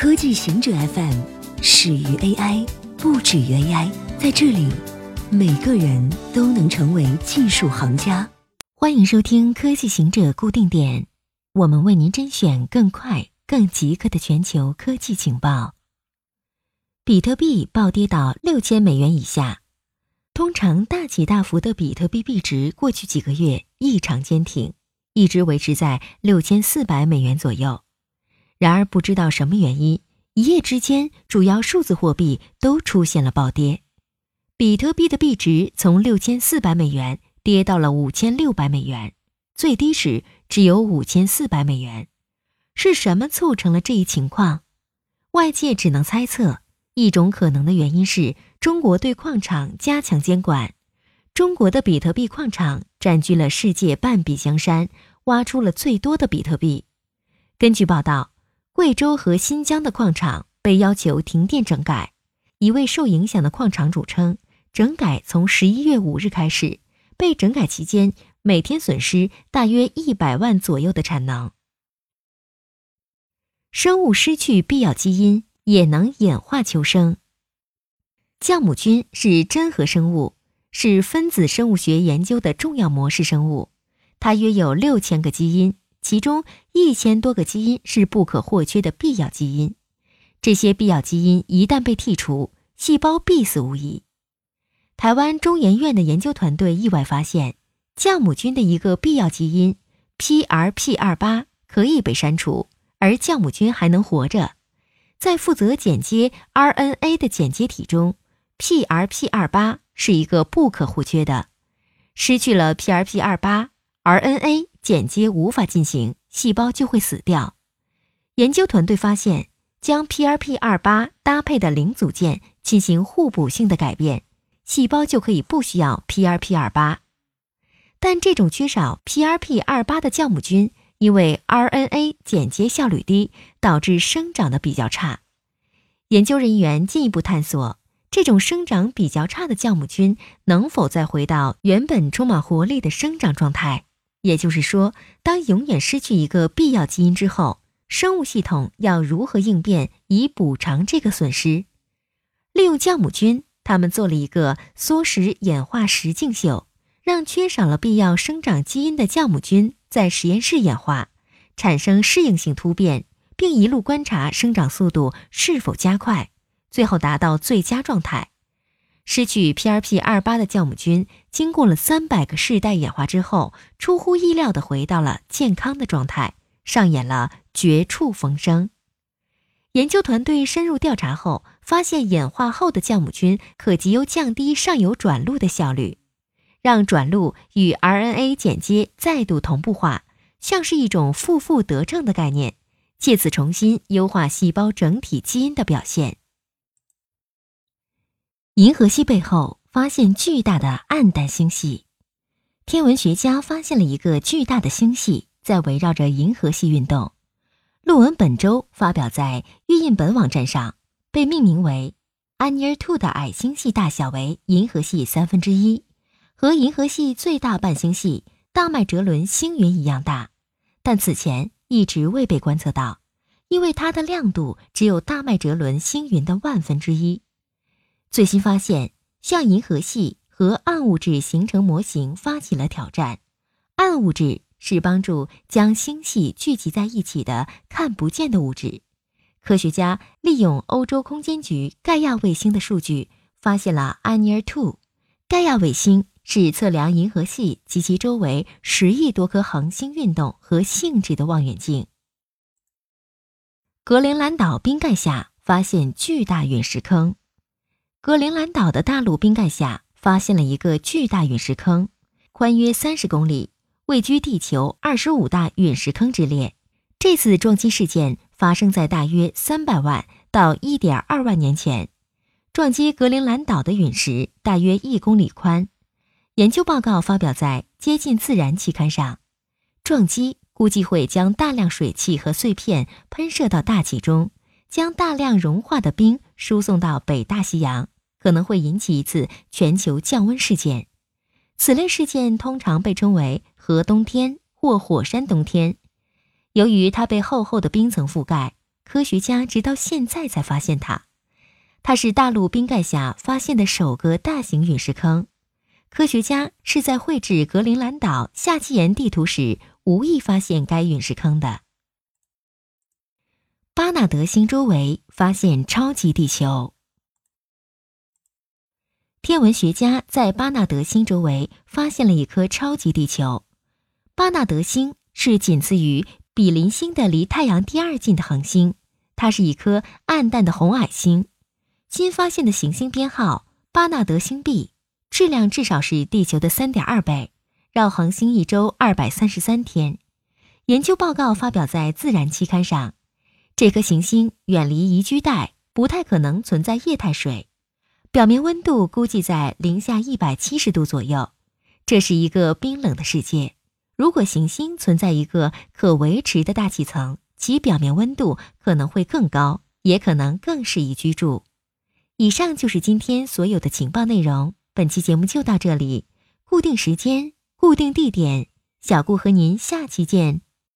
科技行者 FM 始于 AI， 不止于 AI。 在这里，每个人都能成为技术行家。欢迎收听科技行者固定点，我们为您甄选更快更即刻的全球科技情报。比特币暴跌到$6000以下。通常大起大伏的比特币币值过去几个月异常坚挺，一直维持在$6400左右。然而不知道什么原因，一夜之间主要数字货币都出现了暴跌。比特币的币值从$6400跌到了$5600，最低时只有$5400。是什么促成了这一情况？外界只能猜测，一种可能的原因是中国对矿场加强监管。中国的比特币矿场占据了世界半壁江山，挖出了最多的比特币。根据报道，贵州和新疆的矿场被要求停电整改。一位受影响的矿场主称，整改从11月5日开始，被整改期间每天损失大约100万左右的产能。生物失去必要基因也能演化求生。酵母菌是真核生物，是分子生物学研究的重要模式生物。它约有6000个基因，其中1000多个基因是不可或缺的必要基因。这些必要基因一旦被剔除，细胞必死无疑。台湾中研院的研究团队意外发现，酵母菌的一个必要基因 PRP28 可以被删除，而酵母菌还能活着。在负责剪接 RNA 的剪接体中， PRP28 是一个不可或缺的。失去了 PRP28， RNA 剪接无法进行，细胞就会死掉。研究团队发现，将 PRP28 搭配的零组件进行互补性的改变，细胞就可以不需要 PRP28。 但这种缺少 PRP28 的酵母菌因为 RNA 剪接效率低，导致生长的比较差。研究人员进一步探索，这种生长比较差的酵母菌能否再回到原本充满活力的生长状态。也就是说，当永远失去一个必要基因之后，生物系统要如何应变以补偿这个损失。利用酵母菌，他们做了一个缩时演化实境秀，让缺少了必要生长基因的酵母菌在实验室演化，产生适应性突变，并一路观察生长速度是否加快，最后达到最佳状态。失去 PRP28 的酵母菌经过了300个世代演化之后，出乎意料地回到了健康的状态，上演了绝处逢生。研究团队深入调查后发现，演化后的酵母菌可极优降低上游转录的效率，让转录与 RNA 剪接再度同步化，像是一种负负得正的概念，借此重新优化细胞整体基因的表现。银河系背后发现巨大的暗淡星系。天文学家发现了一个巨大的星系在围绕着银河系运动。论文本周发表在预印本网站上，被命名为 ANIR-2 的矮星系大小为银河系1/3。和银河系最大伴星系大麦哲伦星云一样大，但此前一直未被观测到，因为它的亮度只有大麦哲伦星云的1/1000。最新发现向银河系和暗物质形成模型发起了挑战。暗物质是帮助将星系聚集在一起的看不见的物质。科学家利用欧洲空间局盖亚卫星的数据发现了 ANIR-2。 盖亚卫星是测量银河系及其周围10亿多颗恒星运动和性质的望远镜。格陵兰岛冰盖下发现巨大陨石坑。格陵兰岛的大陆冰盖下发现了一个巨大陨石坑，宽约30公里，位居地球25大陨石坑之列。这次撞击事件发生在大约300万到 1.2 万年前。撞击格陵兰岛的陨石大约1公里宽。研究报告发表在接近自然期刊上。撞击估计会将大量水汽和碎片喷射到大气中，将大量融化的冰输送到北大西洋，可能会引起一次全球降温事件。此类事件通常被称为核冬天或火山冬天。由于它被厚厚的冰层覆盖，科学家直到现在才发现它。它是大陆冰盖下发现的首个大型陨石坑。科学家是在绘制格陵兰岛夏季岩地图时无意发现该陨石坑的。巴纳德星周围发现超级地球。天文学家在巴纳德星周围发现了一颗超级地球。巴纳德星是仅次于比邻星的离太阳第二近的恒星，它是一颗暗淡的红矮星。新发现的行星编号巴纳德星 B， 质量至少是地球的 3.2 倍，绕恒星一周233天。研究报告发表在《自然》期刊上。这颗行星远离宜居带，不太可能存在液态水，表面温度估计在零下170度左右。这是一个冰冷的世界。如果行星存在一个可维持的大气层，其表面温度可能会更高，也可能更适宜居住。以上就是今天所有的情报内容，本期节目就到这里。固定时间，固定地点，小顾和您下期见。